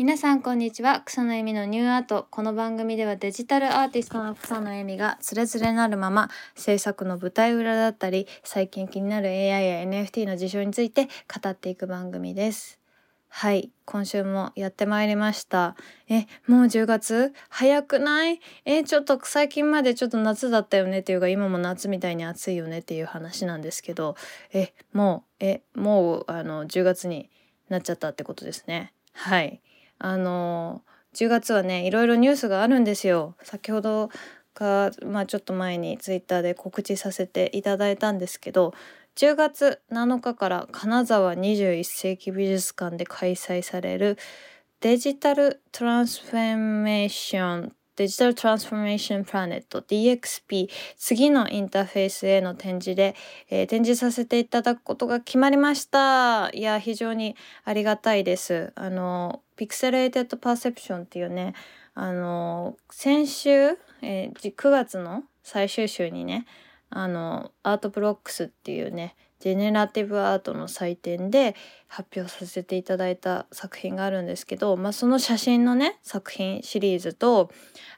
皆さんこんにちは。草野恵美のニューアート。この番組ではデジタルアーティストの草野恵美がつれづれなるまま制作の舞台裏だったり、最近気になる AI や NFT の事象について語っていく番組です。はい、今週もやってまいりました。もう10月早くない？ちょっと最近までちょっと夏だったよねっていうか、今も夏みたいに暑いよねっていう話なんですけど、もう10月になっちゃったってことですね。はい、10月はね、いろいろニュースがあるんですよ。先ほどか、ちょっと前にツイッターで告知させていただいたんですけど、10月7日から金沢21世紀美術館で開催されるデジタルトランスフォーメーションプラネット DXP 次のインターフェースへの展示で、展示させていただくことが決まりました。いや、非常にありがたいです。Pixelated Perception っていうね、先週、9月の最終週にね、アートブロックスっていうね、ジェネラティブアートの祭典で発表させていただいた作品があるんですけど、その写真のね、作品シリーズと、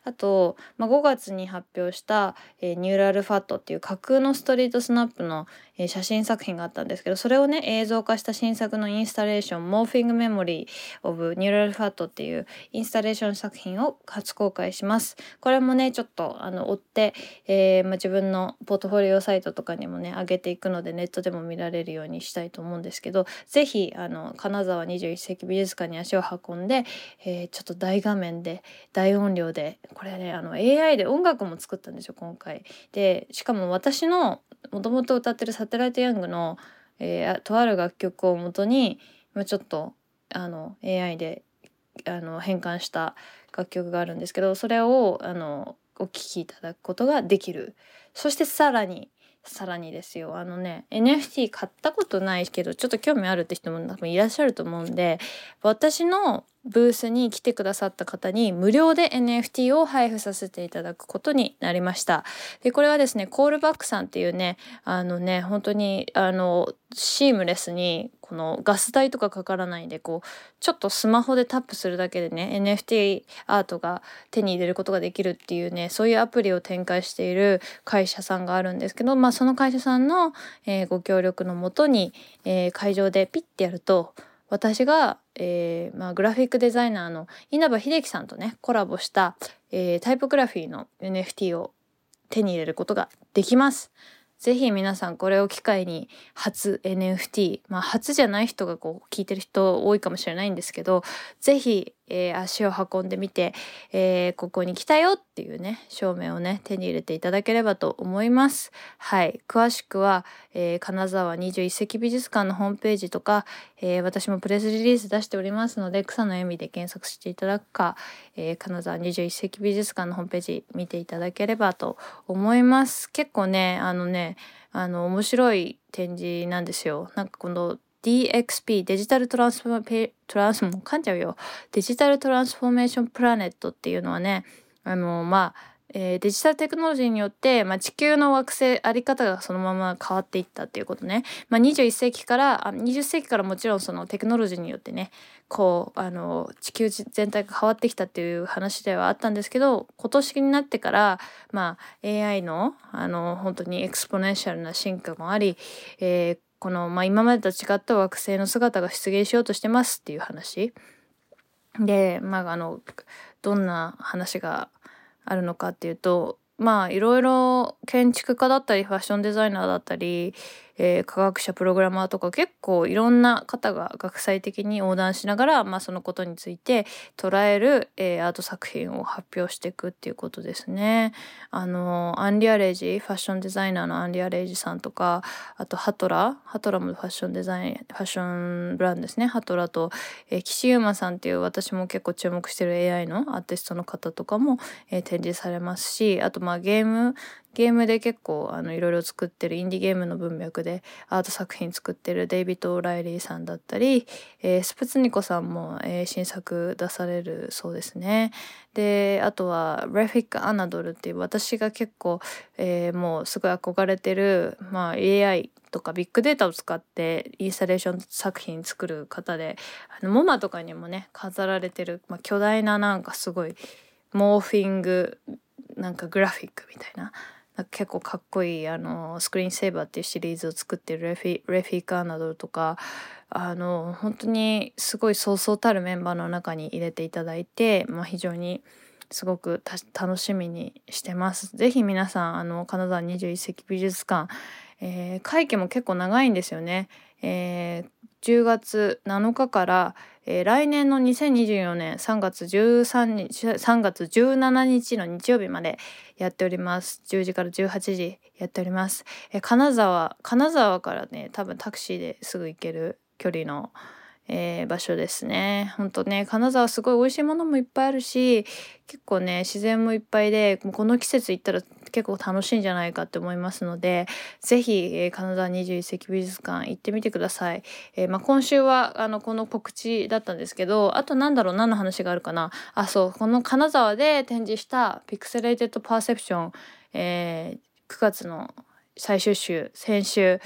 あと、5月に発表した、ニューラルファットっていう架空のストリートスナップの、写真作品があったんですけど、それをね、映像化した新作のインスタレーション、モーフィングメモリーオブニューラルファットっていうインスタレーション作品を初公開します。これもね、ちょっと追って、自分のポートフォリオサイトとかにもね、上げていくので、ネットでも見られるようにしたいと思うんですけど、ぜひ金沢21世紀美術館に足を運んで、ちょっと大画面で大音量で、これね、AI で音楽も作ったんですよ、今回で。しかも私のもともと歌ってるサテライトヤングの、とある楽曲をもとに、ちょっとAI で変換した楽曲があるんですけど、それをお聴きいただくことができる。そしてさらにですよ、NFT 買ったことないけどちょっと興味あるって人も多分いらっしゃると思うんで、私のブースに来てくださった方に無料で NFT を配布させていただくことになりました。で、これはですね、コールバックさんっていうね、本当にシームレスにこのガス代とかかからないんで、こうちょっとスマホでタップするだけでね、NFT アートが手に入れることができるっていうね、そういうアプリを展開している会社さんがあるんですけど、その会社さんの、ご協力のもとに、会場でピッてやると、私が、グラフィックデザイナーの稲葉秀樹さんとね、コラボした、タイポグラフィーの NFT を手に入れることができます。ぜひ皆さんこれを機会に初 NFT、初じゃない人がこう聞いてる人多いかもしれないんですけど、ぜひ、足を運んでみて、ここに来たよっていうね、証明をね、手に入れていただければと思います。はい。詳しくは、金沢21世紀美術館のホームページとか、私もプレスリリース出しておりますので、草野恵美で検索していただくか、金沢21世紀美術館のホームページ見ていただければと思います。結構ね、面白い展示なんですよ。なんかこの DXP デジタルトランスフォーメーションプラネットっていうのはね、デジタルテクノロジーによって、地球の惑星あり方がそのまま変わっていったっていうことね。20世紀からもちろんそのテクノロジーによってね、こう地球全体が変わってきたっていう話ではあったんですけど、今年になってからAI の本当にエクスポネンシャルな進化もあり、この今までと違った惑星の姿が出現しようとしてますっていう話で、どんな話があるのかっていうと、いろいろ建築家だったりファッションデザイナーだったり、科学者プログラマーとか結構いろんな方が学際的に横断しながら、そのことについて捉える、アート作品を発表していくっていうことですね。ファッションデザイナーのアンリアレイジさんとか、あとハトラもファッションブランドですね。ハトラと、岸優馬さんっていう私も結構注目してる AI のアーティストの方とかも、展示されますし、あとゲームゲームで結構いろいろ作ってるインディゲームの文脈でアート作品作ってるデイビッド・オライリーさんだったり、スプツニコさんも、新作出されるそうですね。で、あとはグラフィック・アナドルっていう私が結構、もうすごい憧れてる、AI とかビッグデータを使ってインスタレーション作品作る方で、モマとかにもね飾られてる、巨大ななんかすごいモーフィングなんかグラフィックみたいな結構かっこいいスクリーンセーバーっていうシリーズを作ってるレフィカーなどとか本当にすごいそうそうたるメンバーの中に入れていただいて、非常にすごく楽しみにしてます。ぜひ皆さん金沢21世紀美術館、会期も結構長いんですよね。10月7日から、来年の2024年3月17日の日曜日までやっております。10時から18時やっております。金沢からね、多分タクシーですぐ行ける距離の、場所ですね。ほんとね、金沢すごい美味しいものもいっぱいあるし、結構ね、自然もいっぱいで、この季節行ったら結構楽しいんじゃないかって思いますので、ぜひ、金沢21世紀美術館行ってみてください。今週はこの告知だったんですけど、あと何の話があるかな。この金沢で展示したPixelated Perception、9月の最終週、先週、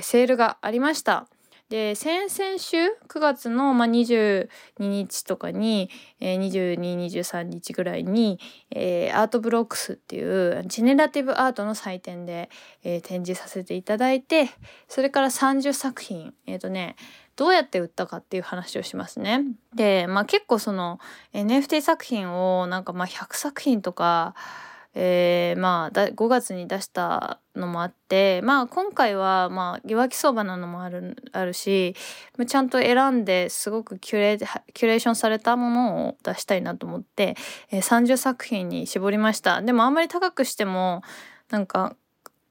セールがありました。で、先々週9月の、22日とかに、22、23日ぐらいに、アートブロックスっていうジェネラティブアートの祭典で、展示させていただいて、それから30作品、どうやって売ったかっていう話をしますね。で、結構その NFT 作品をなんか100作品とか、5月に出したのもあって、今回は弱気相場なのもあるし、ちゃんと選んですごくキュレーションされたものを出したいなと思って、30作品に絞りました。でもあんまり高くしてもなんか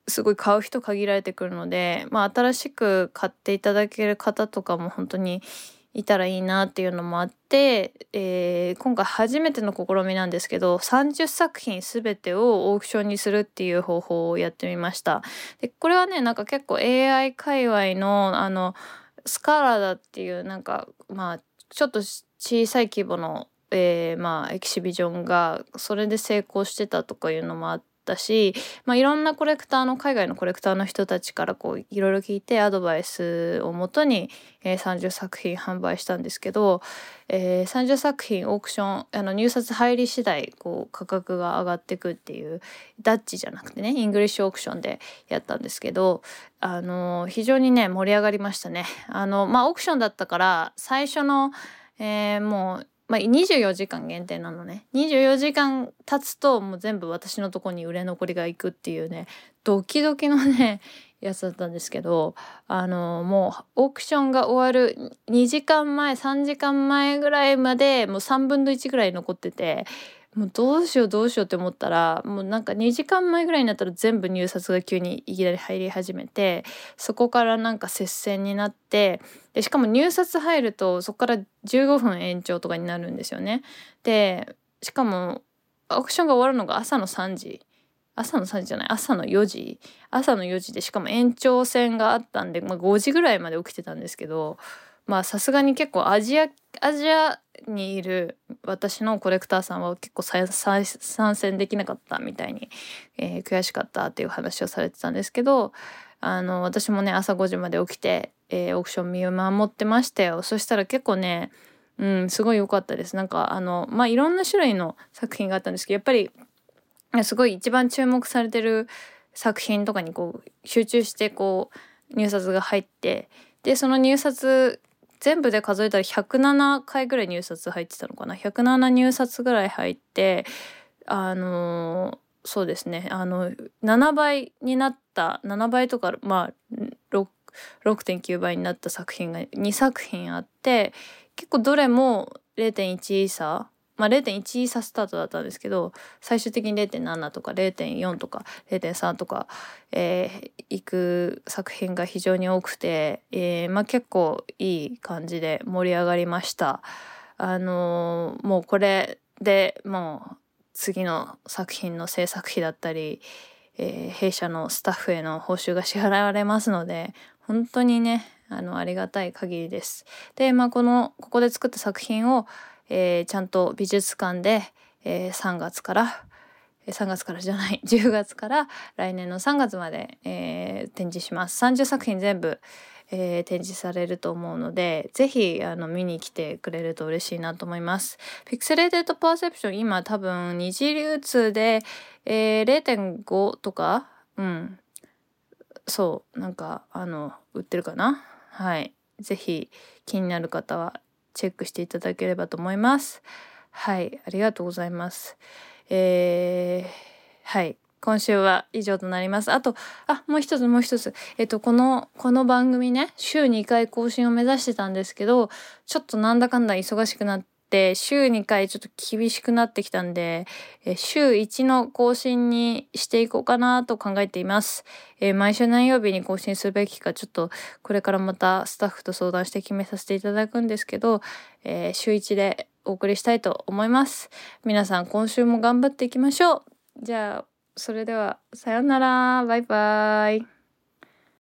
すごい買う人限られてくるので、新しく買っていただける方とかも本当にいたらいいなっていうのもあって、今回初めての試みなんですけど、30作品全てをオークションにするっていう方法をやってみました。で、これはね、なんか結構 AI 界隈のスカラダっていうなんかちょっと小さい規模の、エキシビジョンがそれで成功してたとかいうのもあって、だし、いろんな海外のコレクターの人たちからこういろいろ聞いてアドバイスをもとに、30作品販売したんですけど、30作品オークション入札入り次第こう価格が上がってくっていうダッチじゃなくてねイングリッシュオークションでやったんですけど、非常にね盛り上がりましたね。オークションだったから最初の、もう24時間限定なのね。24時間経つともう全部私のとこに売れ残りがいくっていうね、ドキドキのね、やつだったんですけど、もうオークションが終わる2時間前、3時間前ぐらいまでもう3分の1ぐらい残ってて、もうどうしようって思ったら、もうなんか2時間前ぐらいになったら全部入札が急にいきなり入り始めて、そこからなんか接戦になって、で、しかも入札入るとそこから15分延長とかになるんですよね。で、しかもオークションが終わるのが朝の4時で、しかも延長戦があったんで、5時ぐらいまで起きてたんですけど、さすがに結構アジアにいる私のコレクターさんは結構参戦できなかったみたいに、悔しかったっていう話をされてたんですけど、私もね朝5時まで起きて、オークション見守ってましたよ。そしたら結構ね、すごい良かったです。なんかいろんな種類の作品があったんですけど、やっぱりすごい一番注目されてる作品とかにこう集中してこう入札が入って、でその入札全部で数えたら107回ぐらい入札入ってたのかな。107入札ぐらい入って、そうですね。7倍とか、6.9 倍になった作品が2作品あって、結構どれも 0.1 イーサー。0.1 イーサスタートだったんですけど、最終的に 0.7 とか 0.4 とか 0.3 とか、いく作品が非常に多くて、結構いい感じで盛り上がりました。もうこれでもう次の作品の制作費だったり、弊社のスタッフへの報酬が支払われますので、本当にね、ありがたい限りです。で、ここで作った作品を、ちゃんと美術館で、10月から来年の3月まで、展示します。30作品全部、展示されると思うので、ぜひ見に来てくれると嬉しいなと思います。Pixelated Perception、今多分二次流通で、0.5 とか、売ってるかな。はい。ぜひ気になる方はチェックしていただければと思います。はい。ありがとうございます。はい。今週は以上となります。あと、もう一つ。この番組ね、週2回更新を目指してたんですけど、ちょっとなんだかんだ忙しくなって、週2回ちょっと厳しくなってきたんで、週1の更新にしていこうかなと考えています。毎週何曜日に更新するべきか、ちょっとこれからまたスタッフと相談して決めさせていただくんですけど、週1でお送りしたいと思います。皆さん今週も頑張っていきましょう。じゃあ、それでは、さようなら。バイバイ。